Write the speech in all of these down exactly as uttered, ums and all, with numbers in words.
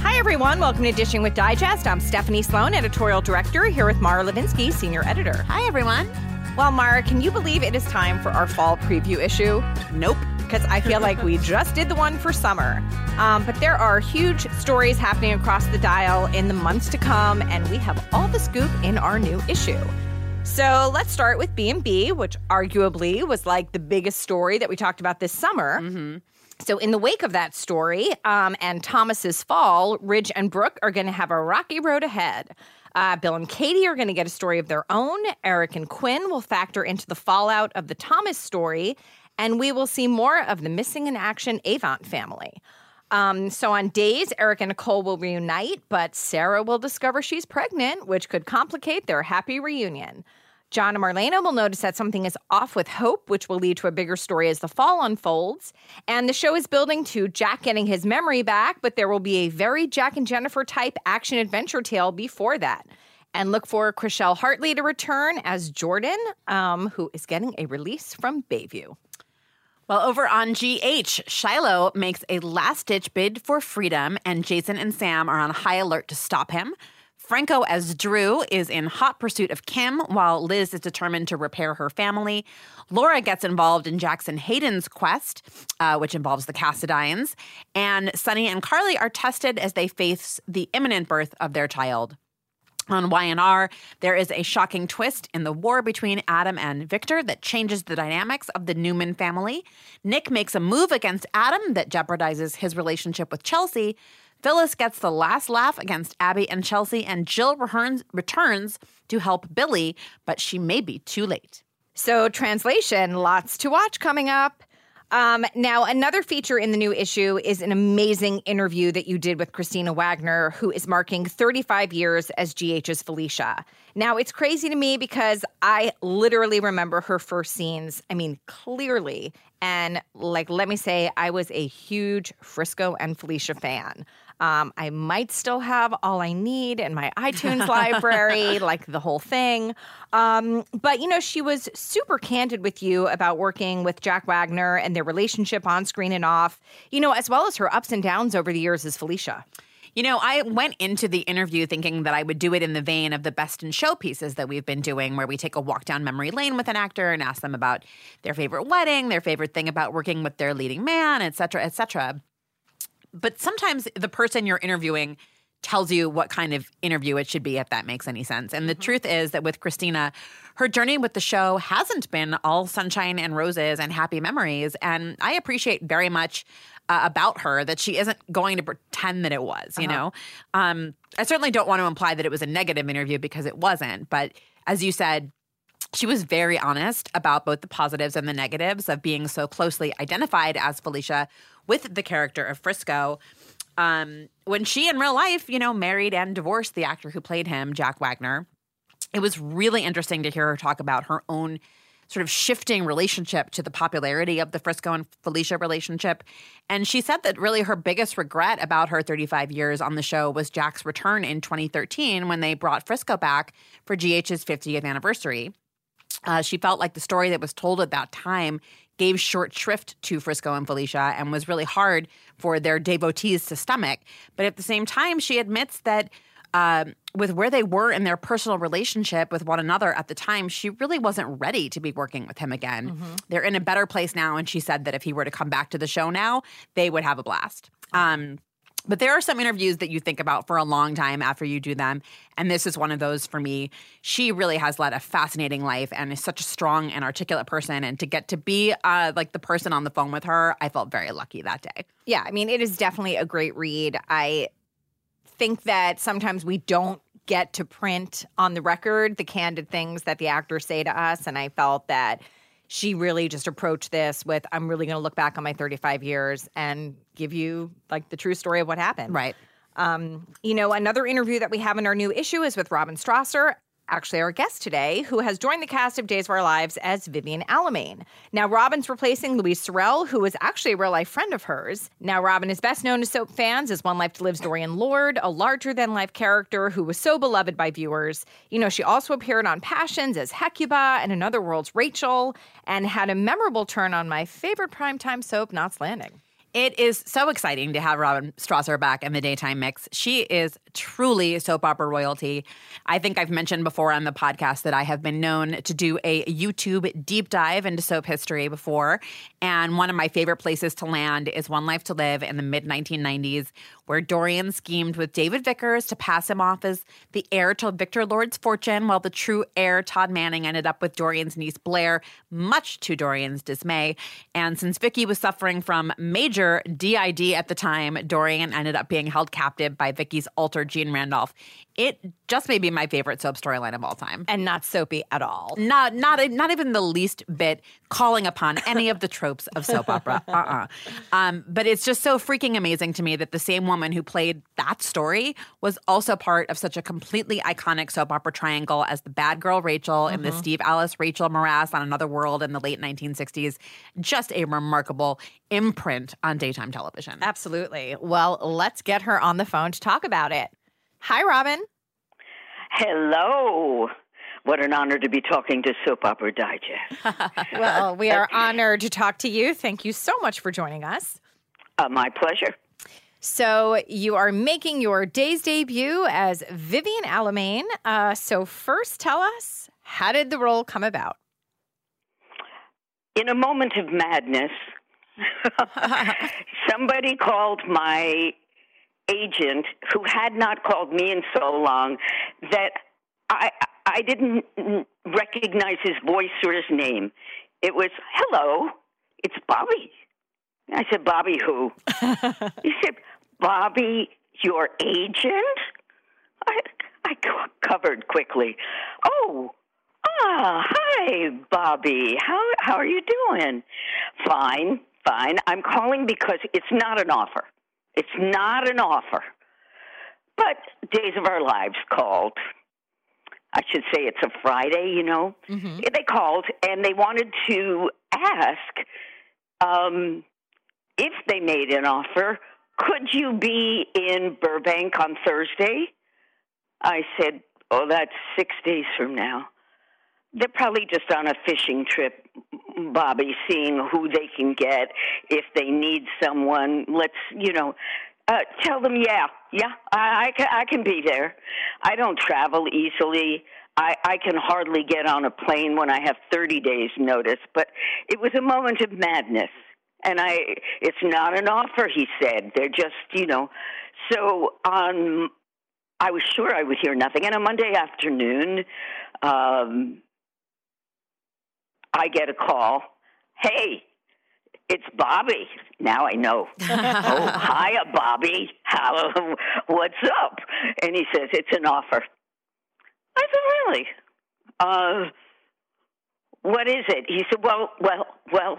Hi, everyone. Welcome to Dishing with Digest. I'm Stephanie Sloan, editorial director, here with Mara Levinsky, senior editor. Hi, everyone. Well, Mara, can you believe it is time for our fall preview issue? Nope. Because I feel like we just did the one for summer. Um, but there are huge stories happening across the dial in the months to come, and we have all the scoop in our new issue. So let's start with B and B, which arguably was like the biggest story that we talked about this summer. Mm-hmm. So in the wake of that story um, and Thomas's fall, Ridge and Brooke are going to have a rocky road ahead. Uh, Bill and Katie are going to get a story of their own. Eric and Quinn will factor into the fallout of the Thomas story, and we will see more of the missing in action Avant family. Um, so on Days, Eric and Nicole will reunite, but Sarah will discover she's pregnant, which could complicate their happy reunion. John and Marlena will notice that something is off with Hope, which will lead to a bigger story as the fall unfolds. And the show is building to Jack getting his memory back, but there will be a very Jack and Jennifer type action-adventure tale before that. And look for Chrishell Hartley to return as Jordan, um, who is getting a release from Bayview. Well, over on G H, Shiloh makes a last-ditch bid for freedom, and Jason and Sam are on high alert to stop him. Franco as Drew is in hot pursuit of Kim, while Liz is determined to repair her family. Laura gets involved in Jackson Hayden's quest, uh, which involves the Cassadines. And Sunny and Carly are tested as they face the imminent birth of their child. On Y and R, there is a shocking twist in the war between Adam and Victor that changes the dynamics of the Newman family. Nick makes a move against Adam that jeopardizes his relationship with Chelsea. Phyllis gets the last laugh against Abby and Chelsea, and Jill returns to help Billy, but she may be too late. So, translation, lots to watch coming up. Um, now, another feature in the new issue is an amazing interview that you did with Christina Wagner, who is marking thirty-five years as G H's Felicia. Now, it's crazy to me because I literally remember her first scenes, I mean, clearly. And, like, let me say, I was a huge Frisco and Felicia fan. Um, I might still have All I Need in my iTunes library, like the whole thing. Um, but, you know, she was super candid with you about working with Jack Wagner and their relationship on screen and off, you know, as well as her ups and downs over the years as Felicia. You know, I went into the interview thinking that I would do it in the vein of the best in show pieces that we've been doing, where we take a walk down memory lane with an actor and ask them about their favorite wedding, their favorite thing about working with their leading man, et cetera, et cetera. But sometimes the person you're interviewing tells you what kind of interview it should be, if that makes any sense. And the mm-hmm. truth is that with Christina, her journey with the show hasn't been all sunshine and roses and happy memories. And I appreciate very much uh, about her that she isn't going to pretend that it was, you uh-huh. know. Um, I certainly don't want to imply that it was a negative interview, because it wasn't. But as you said, she was very honest about both the positives and the negatives of being so closely identified as Felicia with the character of Frisco. Um, when she, in real life, you know, married and divorced the actor who played him, Jack Wagner, it was really interesting to hear her talk about her own sort of shifting relationship to the popularity of the Frisco and Felicia relationship. And she said that really her biggest regret about her thirty-five years on the show was Jack's return in twenty thirteen when they brought Frisco back for G H's fiftieth anniversary. Uh, she felt like the story that was told at that time gave short shrift to Frisco and Felicia and was really hard for their devotees to stomach. But at the same time, she admits that uh, with where they were in their personal relationship with one another at the time, she really wasn't ready to be working with him again. Mm-hmm. They're in a better place now, and she said that if he were to come back to the show now, they would have a blast. Um, but there are some interviews that you think about for a long time after you do them, and this is one of those for me. She really has led a fascinating life and is such a strong and articulate person, and to get to be uh, like the person on the phone with her, I felt very lucky that day. Yeah, I mean, it is definitely a great read. I think that sometimes we don't get to print on the record the candid things that the actors say to us, and I felt that she really just approached this with, I'm really going to look back on my thirty-five years and give you, like, the true story of what happened. Right. Um, you know, another interview that we have in our new issue is with Robin Strasser, actually our guest today, who has joined the cast of Days of Our Lives as Vivian Alamein. Now, Robin's replacing Louise Sorel, who is actually a real-life friend of hers. Now, Robin is best known to soap fans as One Life to Live's Dorian Lord, a larger-than-life character who was so beloved by viewers. You know, she also appeared on Passions as Hecuba and Another World's Rachel, and had a memorable turn on my favorite primetime soap, Knots Landing. It is so exciting to have Robin Strasser back in the daytime mix. She is truly soap opera royalty. I think I've mentioned before on the podcast that I have been known to do a YouTube deep dive into soap history before. And one of my favorite places to land is One Life to Live in the mid nineteen nineties, where Dorian schemed with David Vickers to pass him off as the heir to Victor Lord's fortune, while the true heir, Todd Manning, ended up with Dorian's niece Blair, much to Dorian's dismay. And since Vicky was suffering from major D I D at the time, Dorian ended up being held captive by Vicky's alter, Jean Randolph. It just may be my favorite soap storyline of all time. And not soapy at all. Not not, not even the least bit calling upon any of the tropes of soap opera. Uh-uh. Um, but it's just so freaking amazing to me that the same woman who played that story was also part of such a completely iconic soap opera triangle as the bad girl Rachel mm-hmm. in the Steve Alice Rachel morass on Another World in the late nineteen sixties. Just a remarkable imprint on daytime television. Absolutely. Well, let's get her on the phone to talk about it. Hi, Robin. Hello. What an honor to be talking to Soap Opera Digest. Well, we are honored to talk to you. Thank you so much for joining us. Uh, my pleasure. So you are making your day's debut as Vivian Alamein. Uh, so first tell us, how did the role come about? In a moment of madness, somebody called my agent, who had not called me in so long that I I didn't recognize his voice or his name. It was, hello, it's Bobby. I said, Bobby who? He said, Bobby, your agent? I, I covered quickly. Oh, ah, hi, Bobby. How how are you doing? Fine, fine. I'm calling because it's not an offer. It's not an offer. But Days of Our Lives called. I should say it's a Friday, you know. Mm-hmm. They called, and they wanted to ask um, if they made an offer, could you be in Burbank on Thursday? I said, oh, that's six days from now. They're probably just on a fishing trip, Bobby, seeing who they can get, if they need someone. Let's, you know, uh, tell them, yeah, yeah, I, I, can, I can be there. I don't travel easily. I, I can hardly get on a plane when I have thirty days notice. But it was a moment of madness. And I, it's not an offer, he said. They're just, you know. So on, I was sure I would hear nothing. And on Monday afternoon, um, I get a call. Hey, it's Bobby. Now I know. Oh, hiya, Bobby. How? What's up? And he says, it's an offer. I said, really? Uh, what is it? He said, well, well, well,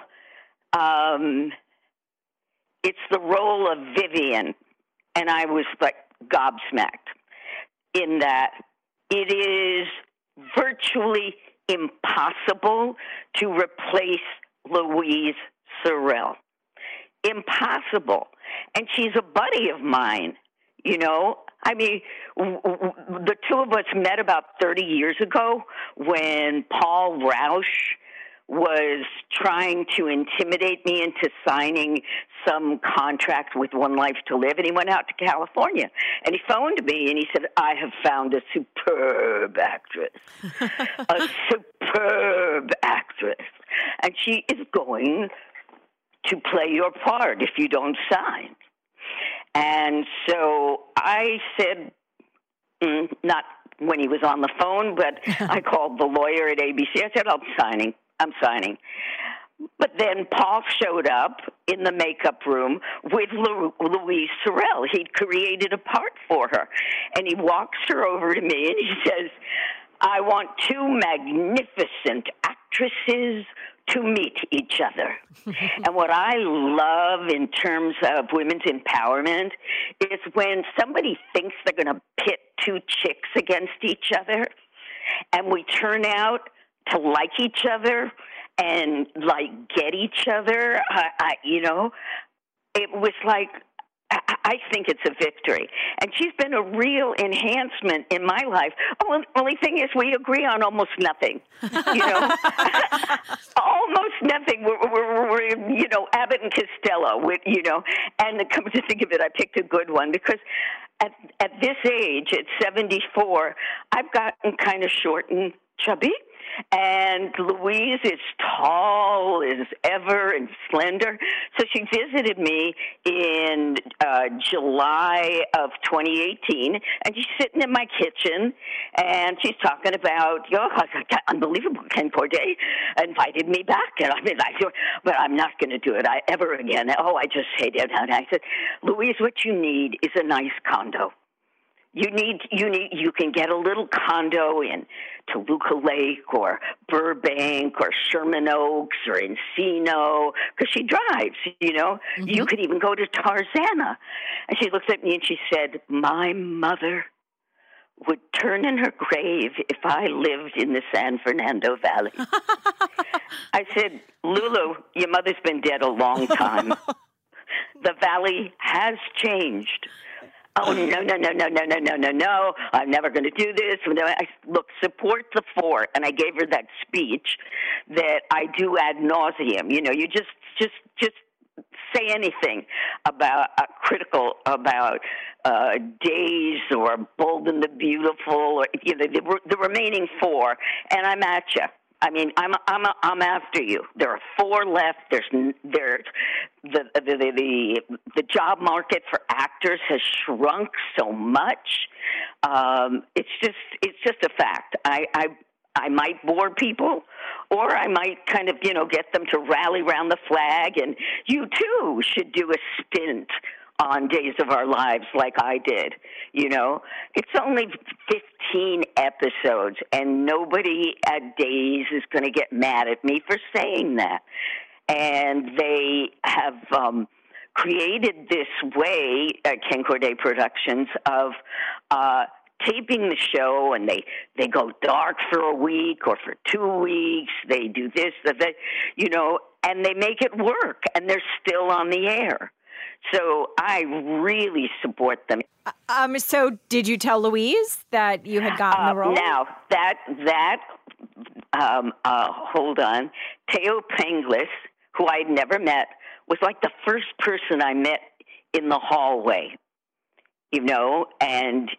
um, it's the role of Vivian. And I was like gobsmacked in that it is virtually impossible to replace Louise Sorel. Impossible. And she's a buddy of mine, you know. I mean, w- w- the two of us met about thirty years ago when Paul Rausch was trying to intimidate me into signing some contract with One Life to Live, and he went out to California. And he phoned me, and he said, I have found a superb actress, a superb actress, and she is going to play your part if you don't sign. And so I said, mm, not when he was on the phone, but I called the lawyer at A B C. I said, I'm signing. I'm signing. But then Paul showed up in the makeup room with Lu- Louise Sorel. He'd created a part for her. And he walks her over to me and he says, I want two magnificent actresses to meet each other. And what I love in terms of women's empowerment is when somebody thinks they're going to pit two chicks against each other, and we turn out to like each other and, like, get each other, I, I, you know. It was like, I, I think it's a victory. And she's been a real enhancement in my life. Oh, only thing is we agree on almost nothing, you know. almost nothing. We're, we're, we're, you know, Abbott and Costello, we're, you know. And come to think of it, I picked a good one because at, at this age, at seventy-four, I've gotten kind of short and chubby. And Louise is tall as ever and slender. So she visited me in uh, July of twenty eighteen, and she's sitting in my kitchen, and she's talking about, oh, unbelievable, Ken Corday invited me back, and I mean, I, but I'm not going to do it I, ever again. Oh, I just hate it. And I said, Louise, what you need is a nice condo. You need, you need, you can get a little condo in Toluca Lake or Burbank or Sherman Oaks or Encino, because she drives, you know. Mm-hmm. You could even go to Tarzana. And she looks at me and she said, my mother would turn in her grave if I lived in the San Fernando Valley. I said, Lulu, your mother's been dead a long time. The valley has changed. Oh, no, no, no, no, no, no, no, no, no. I'm never going to do this. I, look, support the four. And I gave her that speech that I do ad nauseum. You know, you just just, just say anything about uh, critical about uh, Days or Bold and the Beautiful or you know, the, the remaining four. And I'm at you. I mean, I'm I'm I'm after you. There are four left. There's there, the the the the job market for actors has shrunk so much. Um, it's just it's just a fact. I, I I might bore people, or I might kind of you know get them to rally around the flag. And you too should do a stint on Days of Our Lives like I did, you know. It's only fifteen episodes, and nobody at Days is going to get mad at me for saying that. And they have um, created this way at Ken Corday Productions of uh, taping the show, and they, they go dark for a week or for two weeks. They do this, that, that, you know, and they make it work, and they're still on the air. So I really support them. Um, so did you tell Louise that you had gotten uh, the role? Now, that, that um, uh, hold on, Teo Penglis, who I had never met, was like the first person I met in the hallway, you know, and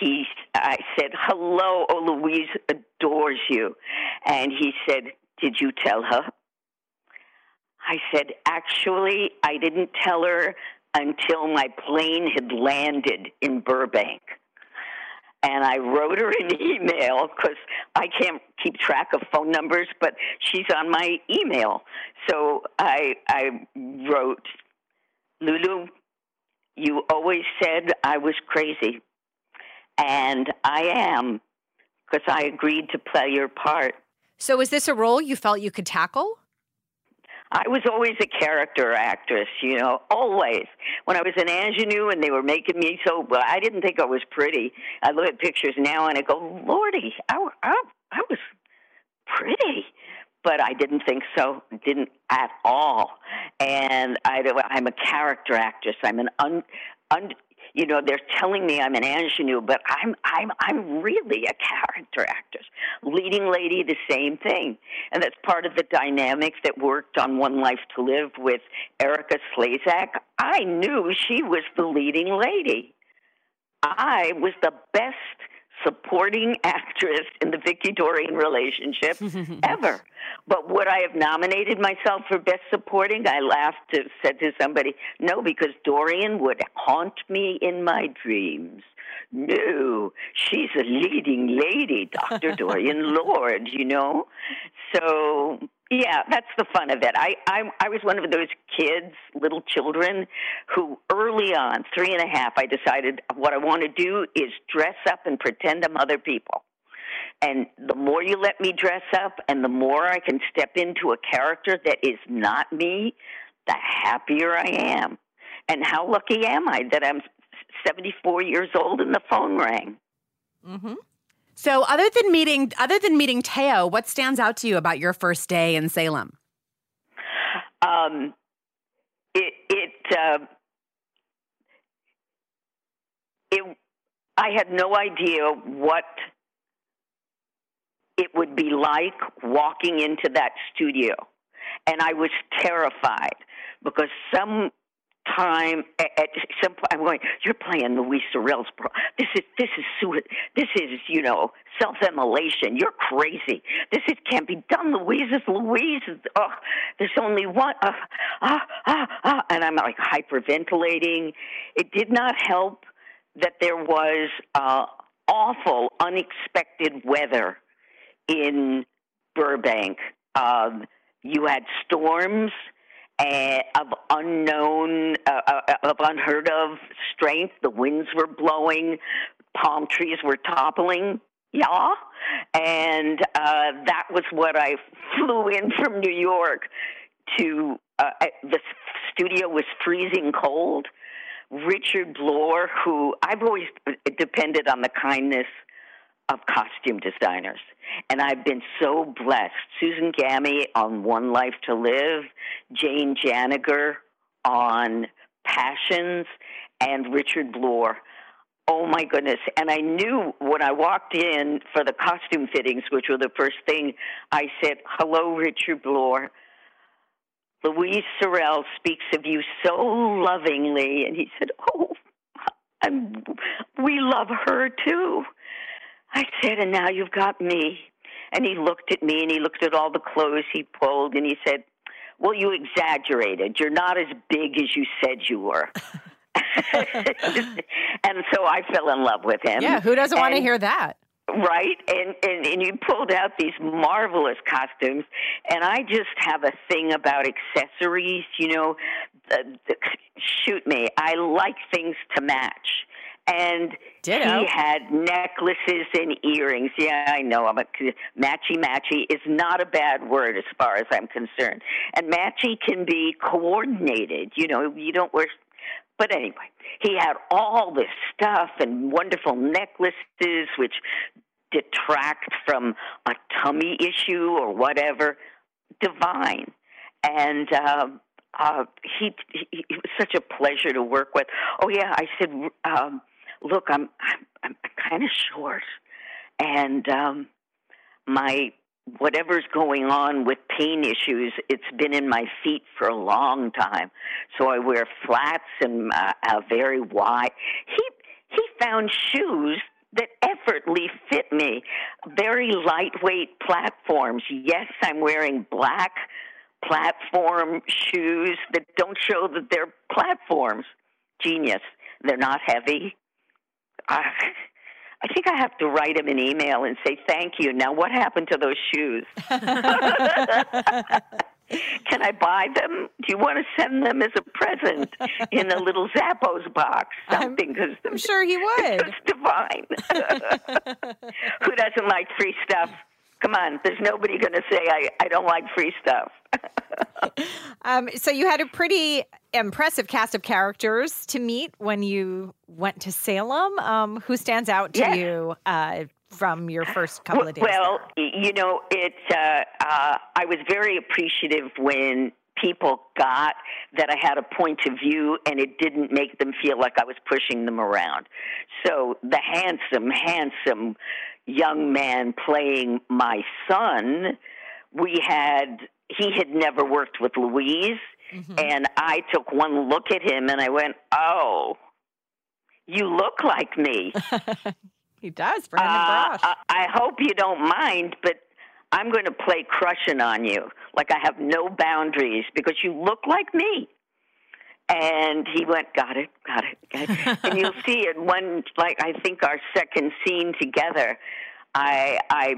he, I said, hello, oh, Louise adores you. And he said, did you tell her? I said, actually, I didn't tell her until my plane had landed in Burbank. And I wrote her an email because I can't keep track of phone numbers, but she's on my email. So I, I wrote, Lulu, you always said I was crazy. And I am, because I agreed to play your part. So is this a role you felt you could tackle? I was always a character actress, you know, always. When I was in ingenue and they were making me so, well, I didn't think I was pretty. I look at pictures now and I go, Lordy, I, I, I was pretty. But I didn't think so, didn't at all. And I, I'm a character actress. I'm an, un, un, you know, they're telling me I'm an ingenue, but I'm, I'm, I'm really a character actress. Leading lady, the same thing. And that's part of the dynamics that worked on One Life to Live with Erica Slazak. I knew she was the leading lady. I was the best supporting actress in the Vicki Dorian relationship ever. But would I have nominated myself for Best Supporting? I laughed to said to somebody, no, because Dorian would haunt me in my dreams. No, she's a leading lady, Doctor Dorian Lord, you know? So, yeah, that's the fun of it. I, I I was one of those kids, little children, who early on, three and a half, I decided what I want to do is dress up and pretend I'm other people. And the more you let me dress up and the more I can step into a character that is not me, the happier I am. And how lucky am I that I'm seventy-four years old and the phone rang. Mm-hmm. So other than meeting other than meeting Teo, what stands out to you about your first day in Salem? Um, it it, uh, it I had no idea what it would be like walking into that studio. And I was terrified because some time at, at some point I'm going, you're playing Louise Sorel's bro. This is this is suicide. This is, you know, self-immolation. You're crazy. This is can't be done. Louise is Louise. Oh, there's only one. Uh, uh, uh, uh, and I'm like hyperventilating. It did not help that there was uh, awful, unexpected weather in Burbank. Um, you had storms and of unknown, uh, of unheard of strength. The winds were blowing, palm trees were toppling, yeah. And uh, that was what I flew in from New York to. Uh, the studio was freezing cold. Richard Bloor, who I've always depended on the kindness of costume designers. And I've been so blessed. Susan Gamme on One Life to Live, Jane Janiger on Passions, and Richard Bloor. Oh, my goodness. And I knew when I walked in for the costume fittings, which were the first thing, I said, hello, Richard Bloor. Louise Sorel speaks of you so lovingly. And he said, oh, I'm, we love her, too. I said, and now you've got me. And he looked at me, and he looked at all the clothes he pulled, and he said, well, you exaggerated. You're not as big as you said you were. And so I fell in love with him. Yeah, who doesn't and, want to hear that? Right, and, and, and you pulled out these marvelous costumes, and I just have a thing about accessories, you know. Uh, shoot me. I like things to match. And Ditto. He had necklaces and earrings. Yeah, I know. I'm a, matchy-matchy is not a bad word as far as I'm concerned. And matchy can be coordinated. You know, you don't wear... But anyway, he had all this stuff and wonderful necklaces which detract from a tummy issue or whatever. Divine. And... Uh, Uh, he, he, he was such a pleasure to work with. Oh, yeah, I said, um, look, I'm I'm, I'm kind of short, and um, my whatever's going on with pain issues, it's been in my feet for a long time. So I wear flats and uh, uh, very wide. He he found shoes that effortlessly fit me, very lightweight platforms. Yes, I'm wearing black platform shoes that don't show that they're platforms. Genius. They're not heavy. I, I think I have to write him an email and say, thank you. Now, what happened to those shoes? Can I buy them? Do you want to send them as a present in a little Zappos box? Something, I'm, I'm sure he would. It's divine. Who doesn't like free stuff? Come on, there's nobody going to say I, I don't like free stuff. um, so you had a pretty impressive cast of characters to meet when you went to Salem. Um, who stands out to yes. you uh, from your first couple of days? Well, there? you know, it. Uh, uh, I was very appreciative when people got that I had a point of view and it didn't make them feel like I was pushing them around. So the handsome, handsome young man playing my son, we had, he had never worked with Louise, mm-hmm. and I took one look at him and I went, oh, you look like me. He does, Brandon uh, Brosh. I hope you don't mind, but I'm going to play crushing on you, like I have no boundaries, because you look like me. And he went, got it, got it, got it. And you'll see in one, like I think our second scene together, I, I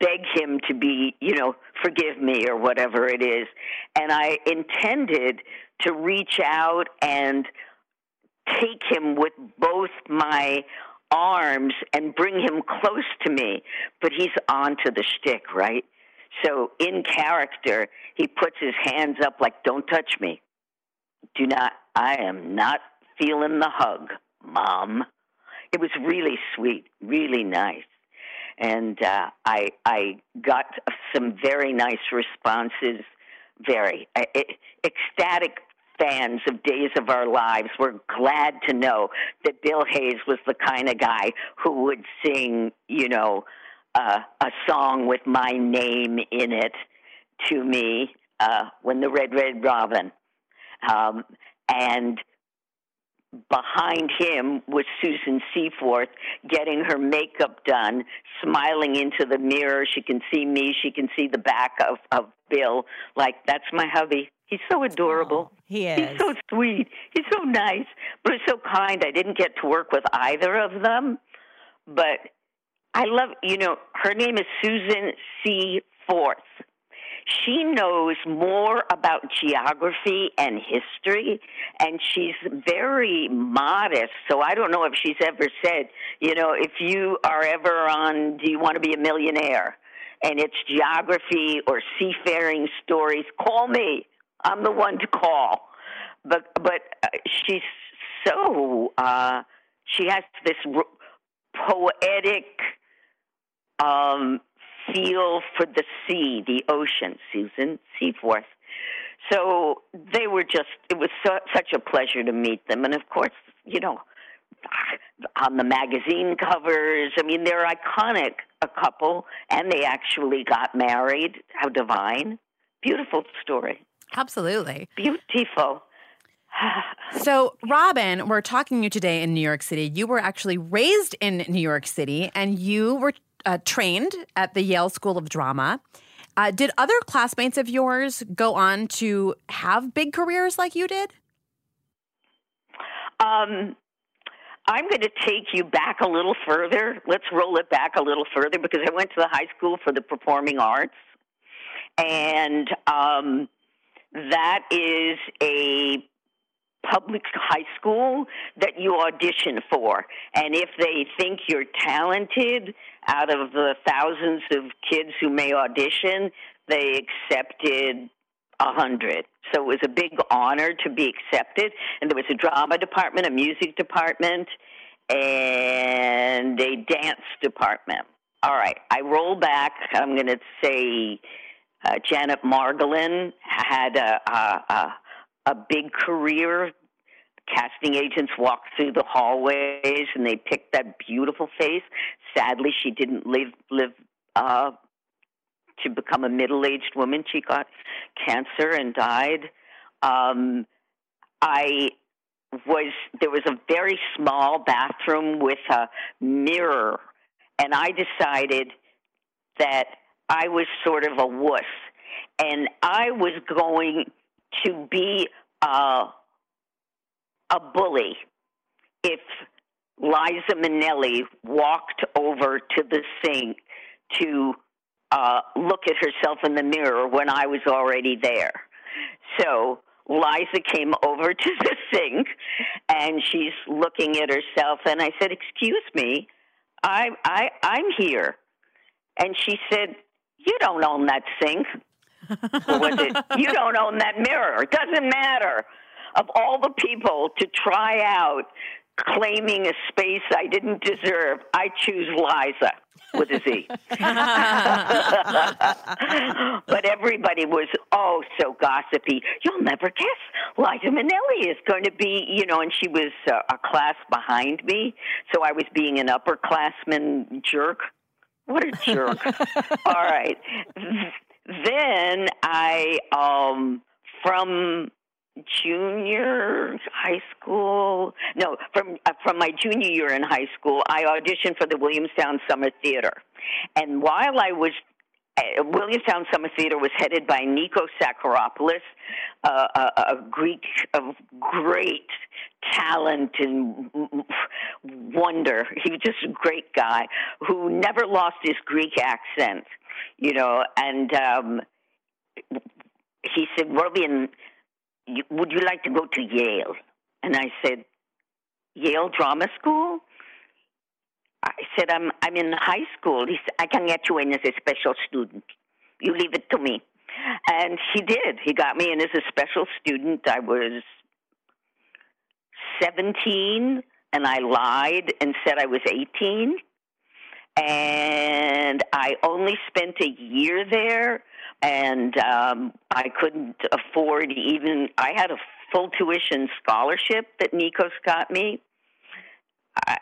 beg him to be, you know, forgive me or whatever it is. And I intended to reach out and take him with both my arms and bring him close to me, but he's on to the shtick, right? So in character, he puts his hands up like, don't touch me. Do not, I am not feeling the hug, Mom. It was really sweet, really nice. And uh, I I got some very nice responses, very uh, ecstatic fans of Days of Our Lives were glad to know that Bill Hayes was the kind of guy who would sing, you know, uh, a song with my name in it to me uh, when the Red, Red Robin. Um, and behind him was Susan Seaforth getting her makeup done, smiling into the mirror. She can see me. She can see the back of, of Bill. Like, that's my hubby. He's so adorable. Oh, he is. He's so sweet. He's so nice. But he's so kind. I didn't get to work with either of them. But I love, you know, her name is Susan Seaforth. She knows more about geography and history, and she's very modest. So I don't know if she's ever said, you know, if you are ever on Do You Want to Be a Millionaire? And it's geography or seafaring stories, call me. I'm the one to call. But but she's so, uh, she has this poetic um, feel for the sea, the ocean, Susan Seaforth. So they were just, it was so, such a pleasure to meet them. And of course, you know, on the magazine covers, I mean, they're iconic, a couple, and they actually got married. How divine. Beautiful story. Absolutely. Beautiful. So, Robin, we're talking to you today in New York City. You were actually raised in New York City, and you were uh, trained at the Yale School of Drama. Uh, did other classmates of yours go on to have big careers like you did? Um, I'm going to take you back a little further. Let's roll it back a little further, because I went to the High School for the Performing Arts, and um, that is a public high school that you audition for. And if they think you're talented, out of the thousands of kids who may audition, they accepted a hundred. So it was a big honor to be accepted. And there was a drama department, a music department, and a dance department. All right, I roll back. I'm going to say uh, Janet Margolin had a, a, a a big career. Casting agents walked through the hallways, and they picked that beautiful face. Sadly, she didn't live live uh, to become a middle-aged woman. She got cancer and died. Um, I was there was a very small bathroom with a mirror, and I decided that I was sort of a wuss, and I was going to be uh, a bully if Liza Minnelli walked over to the sink to uh, look at herself in the mirror when I was already there. So Liza came over to the sink, and she's looking at herself, and I said, excuse me, I, I, I'm here. And she said, you don't own that sink. Or was it, you don't own that mirror. It doesn't matter. Of all the people to try out claiming a space I didn't deserve, I choose Liza with a Z. But everybody was, oh, so gossipy. You'll never guess. Liza Minnelli is going to be, you know, and she was uh, a class behind me. So I was being an upperclassman jerk. What a jerk. All right. Then I, um, from junior high school, no, from uh, from my junior year in high school, I auditioned for the Williamstown Summer Theater. And while I was, uh, Williamstown Summer Theater was headed by Nikos Sakharopoulos, uh, a, a Greek of great talent and wonder. He was just a great guy who never lost his Greek accent. You know, and um, he said, Robin, would you like to go to Yale? And I said, Yale Drama School? I said, I'm I'm in high school. He said, I can get you in as a special student. You leave it to me. And he did. He got me in as a special student. I was seventeen, and I lied and said I was eighteen. And I only spent a year there, and um, I couldn't afford even, I had a full tuition scholarship that Nikos got me,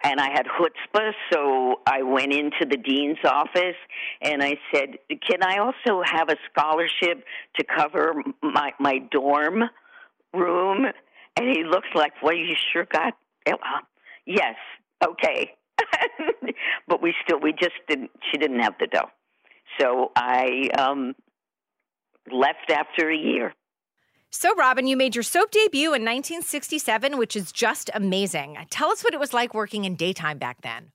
and I had chutzpah, so I went into the dean's office, and I said, can I also have a scholarship to cover my, my dorm room? And he looked like, well, you sure got it. Yes, okay. But we still, we just didn't, she didn't have the dough. So I um, left after a year. So, Robin, you made your soap debut in nineteen sixty-seven, which is just amazing. Tell us what it was like working in daytime back then.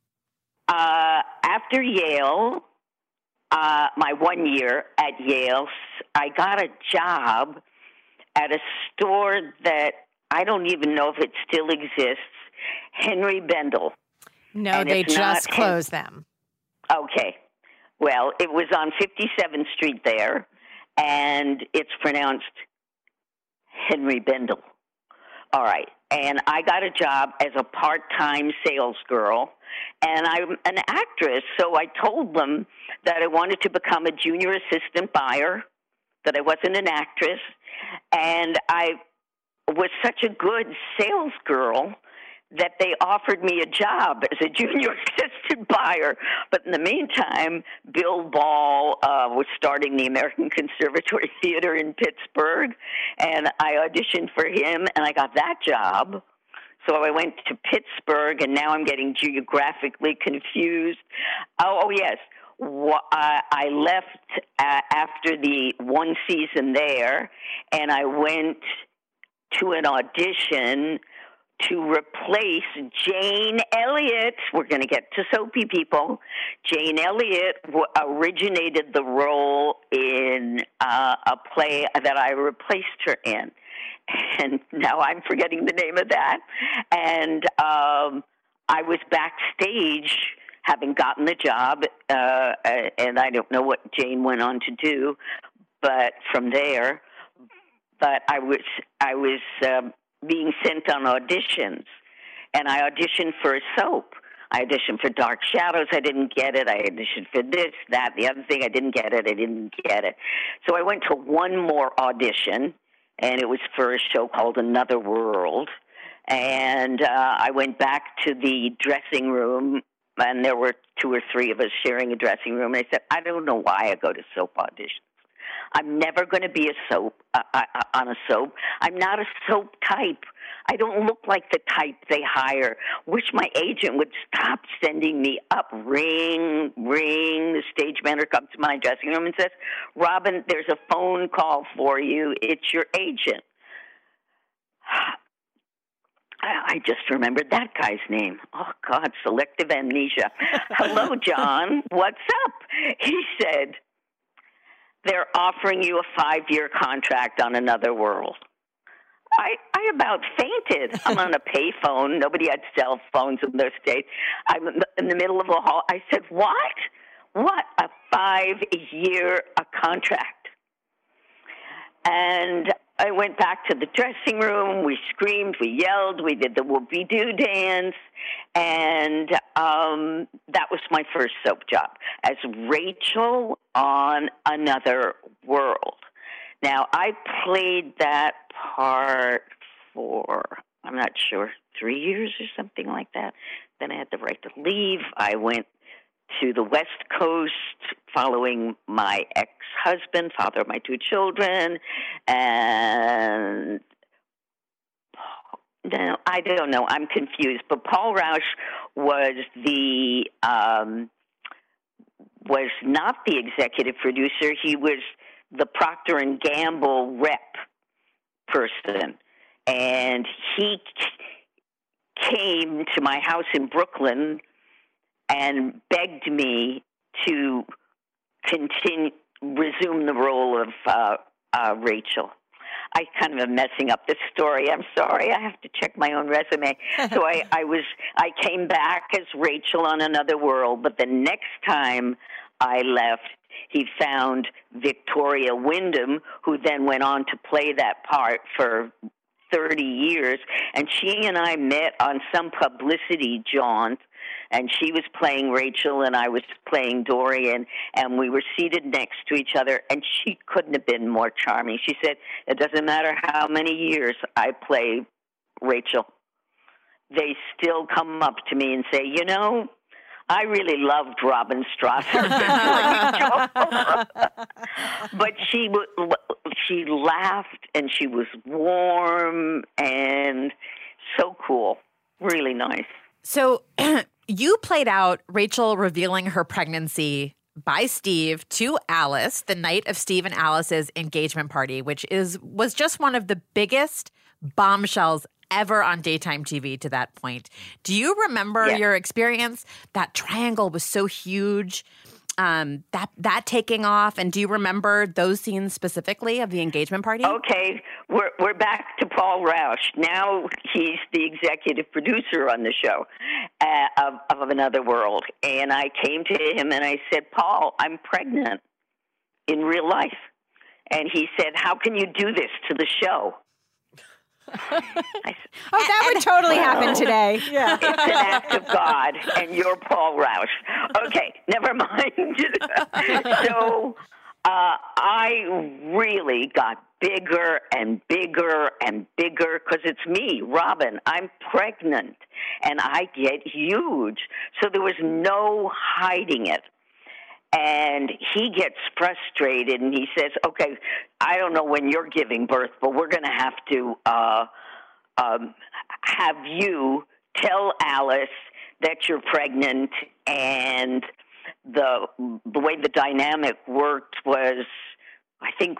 Uh, after Yale, uh, my one year at Yale, I got a job at a store that I don't even know if it still exists, Henry Bendel. No, and they just closed them. Okay. Well, it was on fifty-seventh Street there, and it's pronounced Henry Bendel. All right. And I got a job as a part-time sales girl, and I'm an actress, so I told them that I wanted to become a junior assistant buyer, that I wasn't an actress, and I was such a good sales girl that they offered me a job as a junior assistant buyer. But in the meantime, Bill Ball uh, was starting the American Conservatory Theater in Pittsburgh, and I auditioned for him, and I got that job. So I went to Pittsburgh, and now I'm getting geographically confused. Oh, oh yes. I left after the one season there, and I went to an audition to replace Jane Elliott. We're going to get to soapy people. Jane Elliott w- originated the role in uh, a play that I replaced her in. And now I'm forgetting the name of that. And um, I was backstage having gotten the job, uh, and I don't know what Jane went on to do, but from there, but I was, I was, um, being sent on auditions, and I auditioned for a soap. I auditioned for Dark Shadows. I didn't get it. I auditioned for this, that, the other thing. I didn't get it. I didn't get it. So I went to one more audition, and it was for a show called Another World. And uh, I went back to the dressing room, and there were two or three of us sharing a dressing room. And I said, I don't know why I go to soap auditions. I'm never going to be a soap uh, uh, on a soap. I'm not a soap type. I don't look like the type they hire. Wish my agent would stop sending me up. Ring, ring. The stage manager comes to my dressing room and says, Robin, there's a phone call for you. It's your agent. I just remembered that guy's name. Oh, God, selective amnesia. Hello, John. What's up? He said, they're offering you a five-year contract on Another World. I, I about fainted. I'm on a pay phone. Nobody had cell phones in those days. I'm in the middle of a hall. I said, what? What? A twenty-five year contract. And I went back to the dressing room. We screamed, we yelled, we did the whoopee-doo dance. And um, that was my first soap job as Rachel on Another World. Now, I played that part for, I'm not sure, three years or something like that. Then I had the right to leave. I went to the West Coast following my ex-husband, father of my two children, and now I don't know, I'm confused, but Paul Rausch was the, um, was not the executive producer, he was the Procter and Gamble rep person, and he came to my house in Brooklyn and begged me to continue, resume the role of uh, uh, Rachel. I kind of am messing up this story. I'm sorry. I have to check my own resume. So I, I was, I came back as Rachel on Another World, but the next time I left, he found Victoria Wyndham, who then went on to play that part for thirty years, and she and I met on some publicity jaunt, and she was playing Rachel and I was playing Dorian, and we were seated next to each other, and she couldn't have been more charming. She said, it doesn't matter how many years I play Rachel, they still come up to me and say, you know, I really loved Robin Strasser. But she w- she laughed, and she was warm and so cool. Really nice. So you played out Rachel revealing her pregnancy by Steve to Alice the night of Steve and Alice's engagement party, which is was just one of the biggest bombshells ever on daytime T V to that point. Do you remember yeah. your experience? That triangle was so huge, um, that that taking off. And do you remember those scenes specifically of the engagement party? Okay, we're we're back to Paul Rausch. Now he's the executive producer on the show uh, of, of Another World. And I came to him and I said, Paul, I'm pregnant in real life. And he said, how can you do this to the show? I, oh, that and, would totally well, happen today. Yeah. It's an act of God, and you're Paul Rausch. Okay, never mind. So uh, I really got bigger and bigger and bigger because it's me, Robin. I'm pregnant, and I get huge. So there was no hiding it. And he gets frustrated, and he says, okay, I don't know when you're giving birth, but we're going to have to uh, um, have you tell Alice that you're pregnant. And the the way the dynamic worked was, I think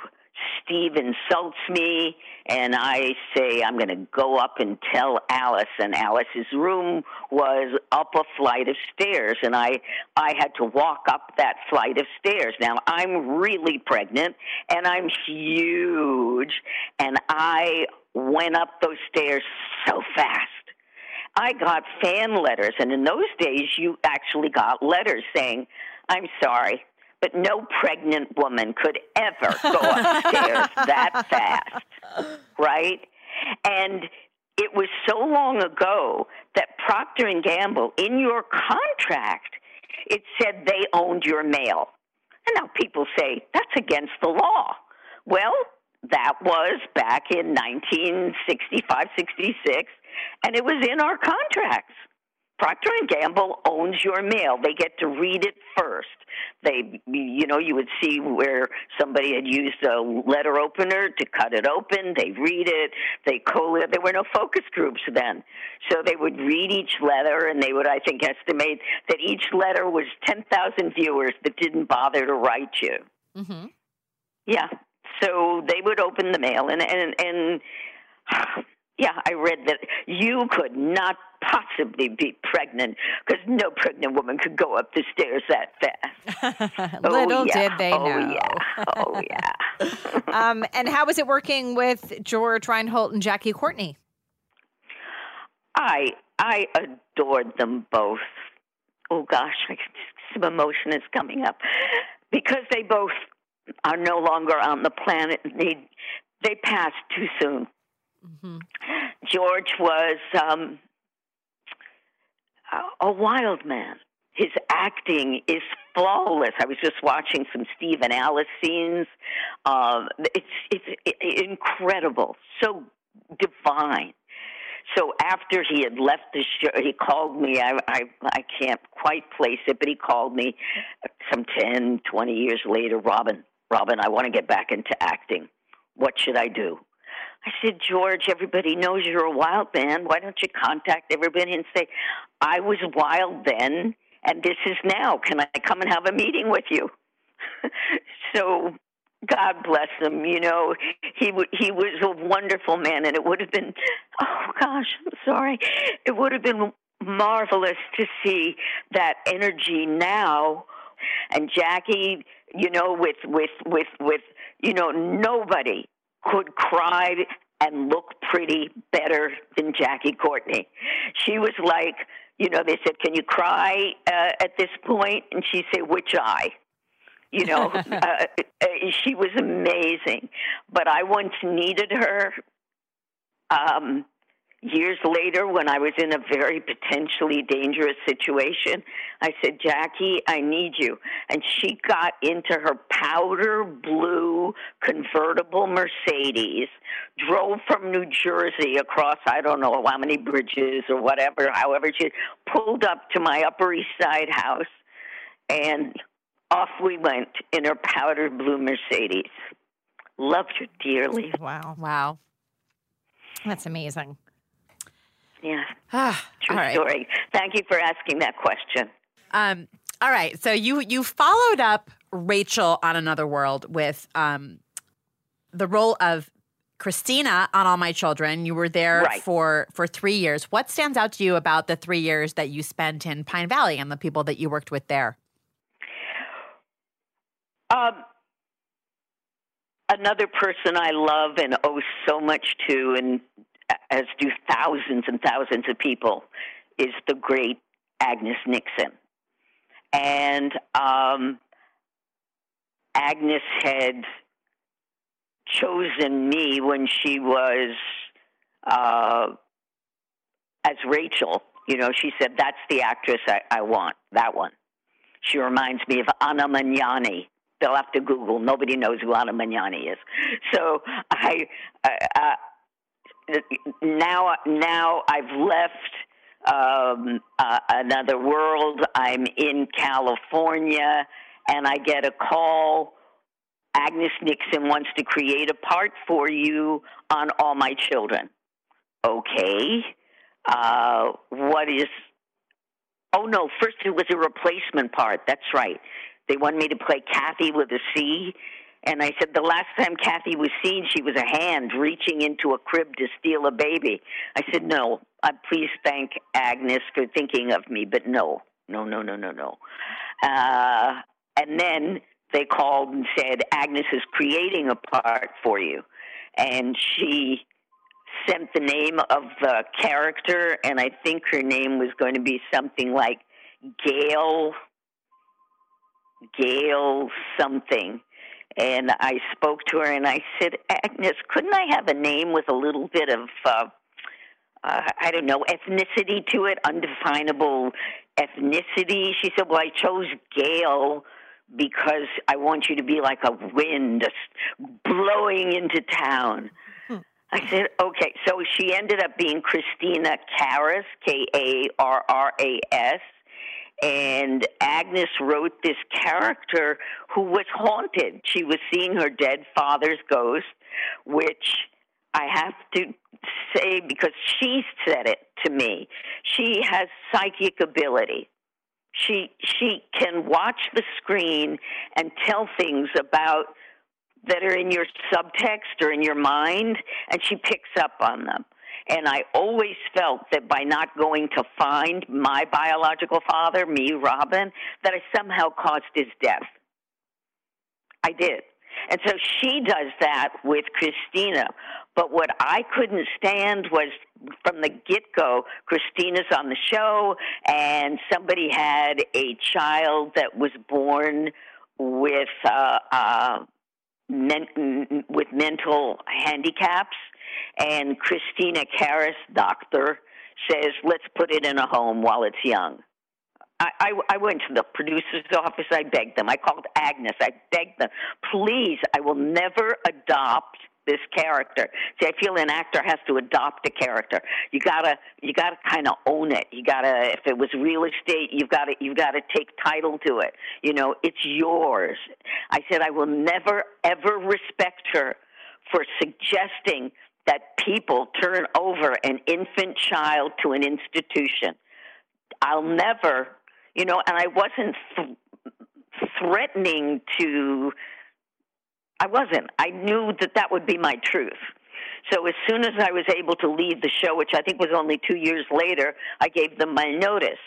Steve insults me, and I say I'm going to go up and tell Alice. And Alice's room was up a flight of stairs, and I, I had to walk up that flight of stairs. Now, I'm really pregnant, and I'm huge, and I went up those stairs so fast. I got fan letters, and in those days, you actually got letters saying, I'm sorry, but no pregnant woman could ever go upstairs that fast, right? And it was so long ago that Procter and Gamble, in your contract, it said they owned your mail. And now people say, that's against the law. Well, that was back in nineteen sixty-five, sixty-six, and it was in our contracts. Procter and Gamble owns your mail. They get to read it first. They, you know, you would see where somebody had used a letter opener to cut it open. They read it. They collate it. There were no focus groups then. So they would read each letter, and they would, I think, estimate that each letter was ten thousand viewers that didn't bother to write you. Mm-hmm. Yeah. So they would open the mail, and and and... yeah, I read that you could not possibly be pregnant because no pregnant woman could go up the stairs that fast. Little oh, yeah. did they oh, know. Oh, yeah. Oh, yeah. um, and how was it working with George Reinholt and Jackie Courtney? I I adored them both. Oh, gosh, some emotion is coming up. because they both are no longer on the planet, they, they passed too soon. Mm-hmm. George was um, a wild man. His acting is flawless. I was just watching some Steve and Alice scenes. Uh, it's it's incredible, so divine. So after he had left the show, he called me. I, I I can't quite place it, but he called me some ten, twenty years later. Robin, Robin, I want to get back into acting. What should I do? I said, George, everybody knows you're a wild man. Why don't you contact everybody and say, I was wild then, and this is now. Can I come and have a meeting with you? So God bless him. You know, he w- he was a wonderful man, and it would have been, oh, gosh, I'm sorry. It would have been marvelous to see that energy now. And Jackie, you know, with, with, with, with you know, nobody could cry and look pretty better than Jackie Courtney. She was like, you know, they said, can you cry uh, at this point? And she'd say, which eye? You know, uh, she was amazing. But I once needed her um, years later when I was in a very potentially dangerous situation. I said, Jackie, I need you. And she got into her powder blue convertible Mercedes, drove from New Jersey across, I don't know how many bridges or whatever, however she pulled up to my Upper East Side house, and off we went in her powder blue Mercedes. Loved her dearly. Wow. Wow. That's amazing. Yeah. Ah, True all right. story. Thank you for asking that question. Um, all right. So you you followed up Rachel on Another World with um, the role of Christina on All My Children. You were there right. for, for three years. What stands out to you about the three years that you spent in Pine Valley and the people that you worked with there? Um, another person I love and owe so much to, and as do thousands and thousands of people, is the great Agnes Nixon. And um, Agnes had chosen me when she was uh, as Rachel. You know, she said, that's the actress I, I want, that one. She reminds me of Anna Magnani. They'll have to Google. Nobody knows who Anna Magnani is. So I... I, I Now, now I've left um, uh, Another World. I'm in California, and I get a call. Agnes Nixon wants to create a part for you on All My Children. Okay. Uh, what is... Oh, no, first it was a replacement part. That's right. They wanted me to play Kathy with a C. And I said, the last time Kathy was seen, she was a hand reaching into a crib to steal a baby. I said, no, I please thank Agnes for thinking of me, but no, no, no, no, no, no. Uh, and then they called and said, Agnes is creating a part for you. And she sent the name of the character, and I think her name was going to be something like Gail, Gail something. And I spoke to her, and I said, Agnes, couldn't I have a name with a little bit of, uh, uh, I don't know, ethnicity to it, undefinable ethnicity? She said, well, I chose Gail because I want you to be like a wind blowing into town. Hmm. I said, okay. So she ended up being Christina Karras, K A R R A S. And Agnes wrote this character who was haunted. She was seeing her dead father's ghost, which I have to say because she said it to me. She has psychic ability. She she can watch the screen and tell things about that are in your subtext or in your mind, and she picks up on them. And I always felt that by not going to find my biological father, me, Robin, that I somehow caused his death. I did. And so she does that with Christina. But what I couldn't stand was from the get-go, Christina's on the show, and somebody had a child that was born with uh, uh, men- with mental handicaps, and Christina Karras, doctor, says, let's put it in a home while it's young. I, I, I went to the producer's office. I begged them. I called Agnes. I begged them, please, I will never adopt this character. See, I feel an actor has to adopt a character. You gotta, you gotta kind of own it. You gotta, if it was real estate, you've gotta, you've gotta take title to it. You know, it's yours. I said, I will never, ever respect her for suggesting that people turn over an infant child to an institution. I'll never, you know, and I wasn't th- threatening to, I wasn't. I knew that that would be my truth. So as soon as I was able to leave the show, which I think was only two years later, I gave them my notice.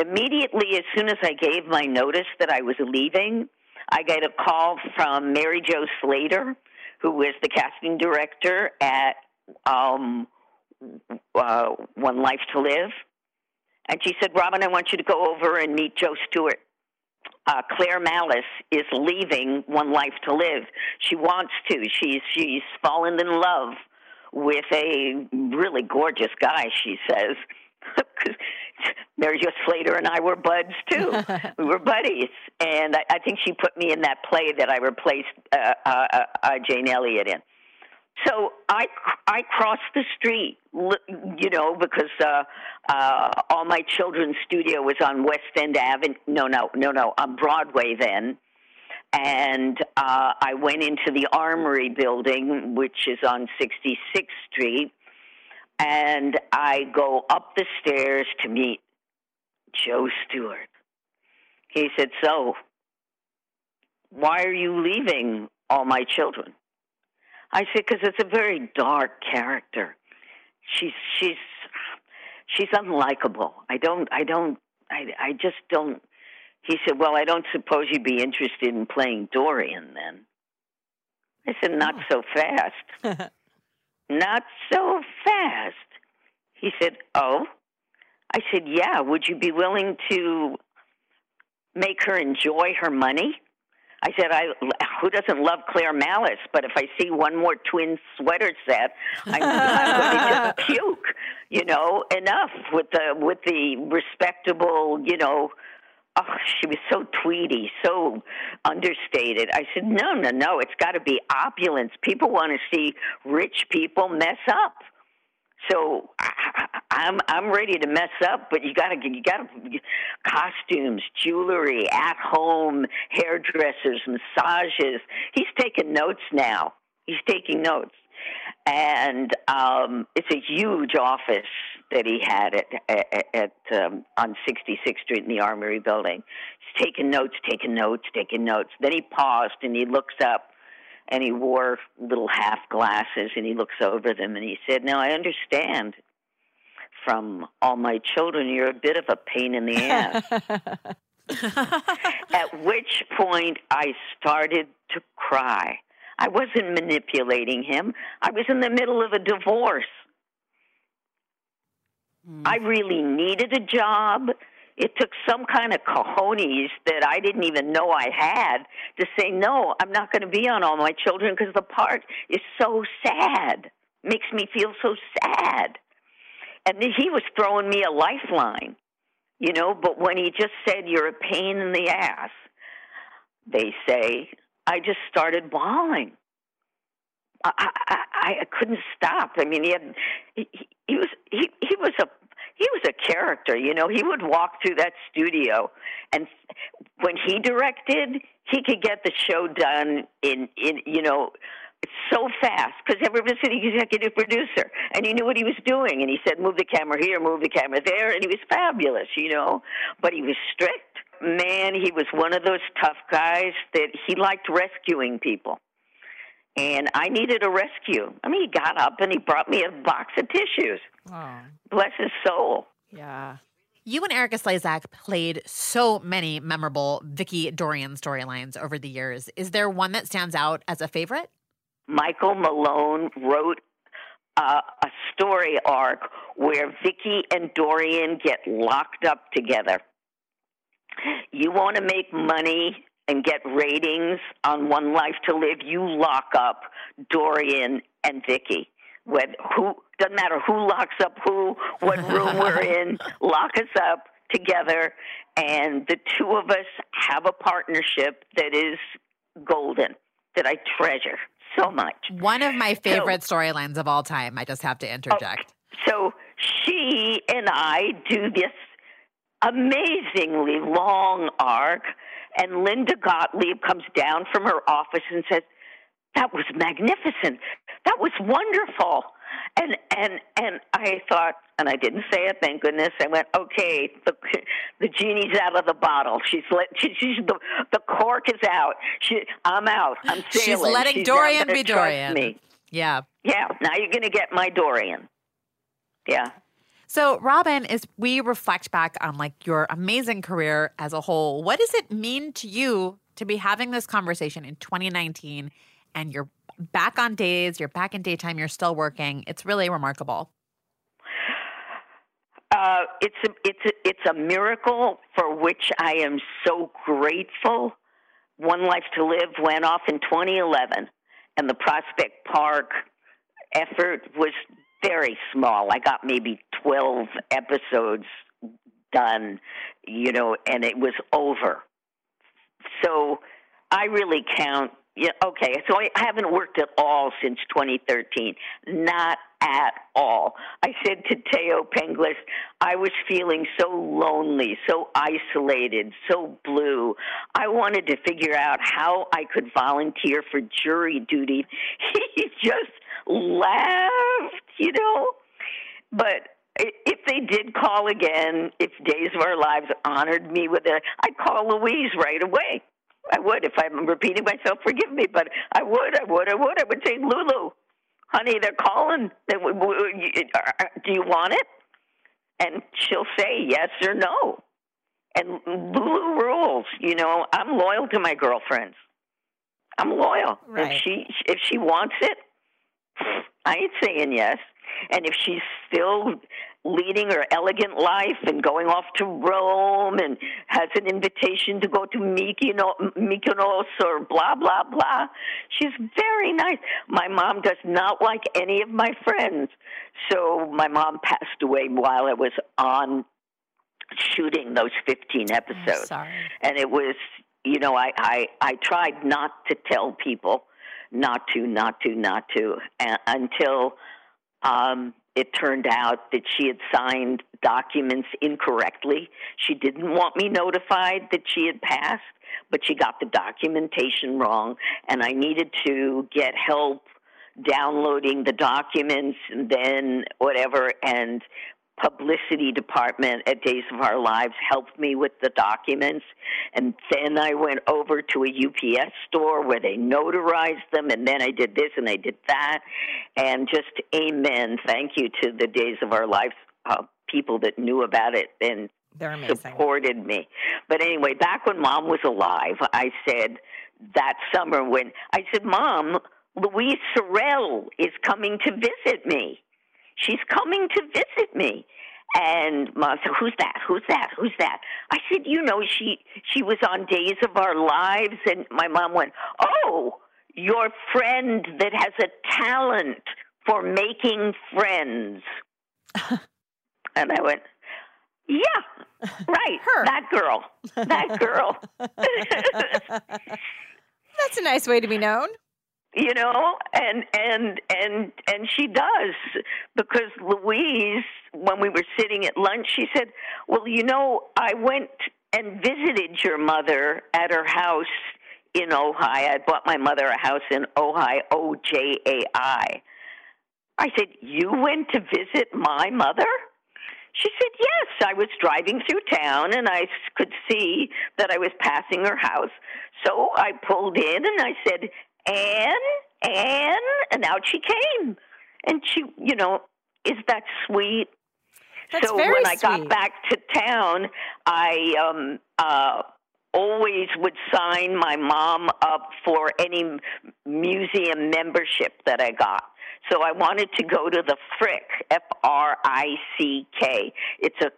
Immediately, as soon as I gave my notice that I was leaving, I got a call from Mary Jo Slater, who was the casting director at um, uh, One Life to Live. And she said, Robin, I want you to go over and meet Jo Stewart. Uh, Claire Malice is leaving One Life to Live. She wants to. She's she's fallen in love with a really gorgeous guy, she says. Mary Jo Slater and I were buds, too. We were buddies. And I, I think she put me in that play that I replaced uh, uh, uh, Jane Elliott in. So I, I crossed the street, you know, because uh, uh, all my children's studio was on West End Avenue. No, no, no, no, on Broadway then. And uh, I went into the Armory building, which is on sixty-sixth Street. And I go up the stairs to meet Jo Stewart. He said, so why are you leaving All My Children? I said, because it's a very dark character. She's she's she's unlikable. I don't I don't I I just don't. He said, well, I don't suppose you'd be interested in playing Dorian then. I said, not so fast. Not so fast. He said, oh. I said, yeah, would you be willing to make her enjoy her money? I said, I, who doesn't love Claire Malice? But if I see one more twin sweater set, I'm, I'm going to just puke, you know, enough with the with the respectable, you know, oh, she was so tweedy, so understated. I said, no, no, no, it's got to be opulence. People want to see rich people mess up. So I, I'm I'm ready to mess up, but you gotta you gotta costumes, jewelry, at home, hairdressers, massages. He's taking notes now. He's taking notes, and um, it's a huge office that he had at at, at um, on sixty-sixth Street in the Armory building. He's taking notes, taking notes, taking notes. Then he paused and he looks up. And he wore little half glasses, and he looks over them, and he said, now, I understand from All My Children, you're a bit of a pain in the ass. At which point, I started to cry. I wasn't manipulating him. I was in the middle of a divorce. Mm. I really needed a job. It took some kind of cojones that I didn't even know I had to say, no, I'm not going to be on All My Children because the part is so sad. Makes me feel so sad. And then he was throwing me a lifeline, you know, but when he just said, you're a pain in the ass, they say, I just started bawling. I, I, I couldn't stop. I mean, he had, he, he was, he, he was a, he was a character, you know. He would walk through that studio, and when he directed, he could get the show done in, in you know, so fast because everybody said he's executive producer, and he knew what he was doing. And he said, move the camera here, move the camera there, and he was fabulous, you know. But he was strict. Man, he was one of those tough guys that he liked rescuing people. And I needed a rescue. I mean, he got up and he brought me a box of tissues. Oh. Bless his soul. Yeah. You and Erica Slezak played so many memorable Vicki Dorian storylines over the years. Is there one that stands out as a favorite? Michael Malone wrote uh, a story arc where Vicki and Dorian get locked up together. You want to make money... and get ratings on One Life to Live, you lock up Dorian and Vicky. When, who doesn't matter who locks up who, what room we're in, lock us up together, and the two of us have a partnership that is golden, that I treasure so much. One of my favorite so, storylines of all time, I just have to interject. Oh, so she and I do this amazingly long arc, and Linda Gottlieb comes down from her office and says, "That was magnificent. That was wonderful." And and and I thought, and I didn't say it, thank goodness. I went, okay, the the genie's out of the bottle. She's let she, she's the the cork is out. She, I'm out. I'm sailing. She's letting she's Dorian be Dorian. Me. Yeah, yeah. Now you're gonna get my Dorian. Yeah. So, Robin, as we reflect back on like your amazing career as a whole, what does it mean to you to be having this conversation in twenty nineteen? And you're back on Days, you're back in daytime, you're still working. It's really remarkable. Uh, it's a, it's a, it's a miracle for which I am so grateful. One Life to Live went off in twenty eleven, and the Prospect Park effort was very small. I got maybe twelve episodes done, you know, and it was over. So I really count. Yeah, okay, so I haven't worked at all since twenty thirteen. Not at all. I said to Teo Penglis, I was feeling so lonely, so isolated, so blue. I wanted to figure out how I could volunteer for jury duty. He just laughed, you know. But if they did call again, if Days of Our Lives honored me with it, I'd call Louise right away. I would. If I'm repeating myself, forgive me, but I would, I would, I would. I would say, Lulu, honey, they're calling. Do you want it? And she'll say yes or no. And Lulu rules. You know, I'm loyal to my girlfriends. I'm loyal. Right. If she if she wants it, I ain't saying yes. And if she's still leading her elegant life and going off to Rome and has an invitation to go to Mykonos or blah, blah, blah, she's very nice. My mom does not like any of my friends. So my mom passed away while I was on shooting those fifteen episodes. And it was, you know, I, I, I tried not to tell people not to, not to, not to, and, until... Um, it turned out that she had signed documents incorrectly. She didn't want me notified that she had passed, but she got the documentation wrong, and I needed to get help downloading the documents and then whatever, and publicity department at Days of Our Lives helped me with the documents. And then I went over to a U P S store where they notarized them. And then I did this and I did that. And just amen. Thank you to the Days of Our Lives uh, people that knew about it and supported me. But anyway, back when Mom was alive, I said that summer when I said, Mom, Louise Sorel is coming to visit me. She's coming to visit me. And Mom said, who's that? Who's that? Who's that? I said, you know, she she was on Days of Our Lives. And my mom went, oh, your friend that has a talent for making friends. And I went, yeah, right. Her. That girl. That girl. That's a nice way to be known. You know, and, and, and, and she does, because Louise, when we were sitting at lunch, she said, well, you know, I went and visited your mother at her house in Ojai. I bought my mother a house in Ojai, O J A I. I said, you went to visit my mother? She said, yes, I was driving through town and I could see that I was passing her house. So I pulled in and I said, Anne, Anne, and out she came. And she, you know, is that sweet? That's so very when I sweet. Got back to town, I um, uh, always would sign my mom up for any museum membership that I got. So I wanted to go to the Frick, F R I C K. It's a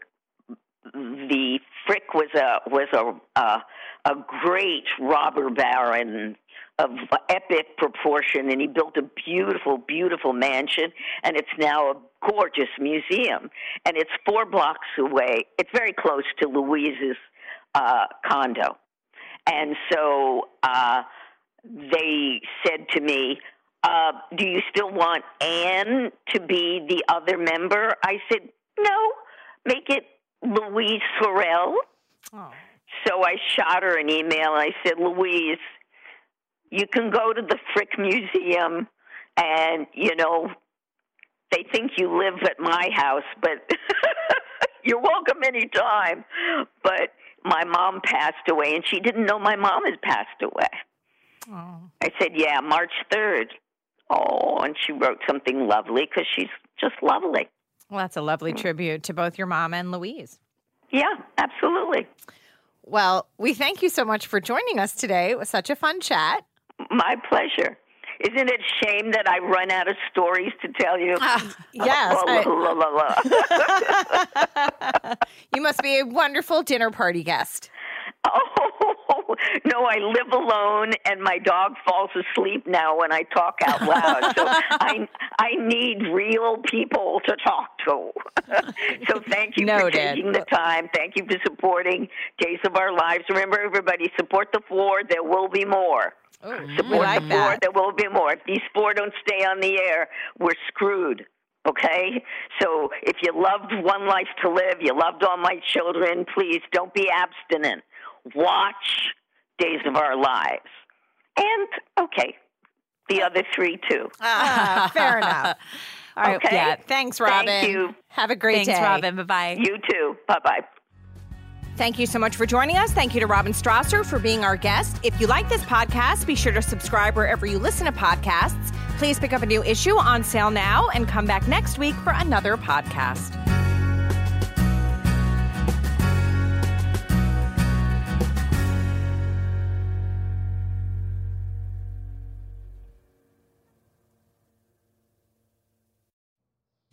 the Frick was a was a uh, a great robber baron of epic proportion, and he built a beautiful, beautiful mansion, and it's now a gorgeous museum. And it's four blocks away. It's very close to Louise's uh, condo. And so uh, they said to me, uh, do you still want Anne to be the other member? I said, no, make it Louise Sorel. Oh. So I shot her an email, and I said, Louise, you can go to the Frick Museum, and, you know, they think you live at my house, but you're welcome anytime. But my mom passed away, and she didn't know my mom had passed away. Oh. I said, yeah, March third. Oh, and she wrote something lovely because she's just lovely. Well, that's a lovely mm-hmm. tribute to both your mom and Louise. Yeah, absolutely. Well, we thank you so much for joining us today. It was such a fun chat. My pleasure. Isn't it a shame that I run out of stories to tell you? Uh, yes. Oh, I... la, la, la, la. You must be a wonderful dinner party guest. Oh, no, I live alone, and my dog falls asleep now when I talk out loud. So I I need real people to talk to. So thank you Noted. for taking the time. Thank you for supporting Days of Our Lives. Remember, everybody, support the floor. There will be more. Ooh, support like the floor. That. There will be more. If these four don't stay on the air, we're screwed. Okay? So if you loved One Life to Live, you loved all my children, please don't be abstinent. Watch Days of Our Lives. And, okay, the other three, too. Ah, fair enough. All right. Okay. Yeah. Thanks, Robin. Thank you. Have a great Thanks, day. Thanks, Robin. Bye-bye. You too. Bye-bye. Thank you so much for joining us. Thank you to Robin Strasser for being our guest. If you like this podcast, be sure to subscribe wherever you listen to podcasts. Please pick up a new issue on sale now and come back next week for another podcast.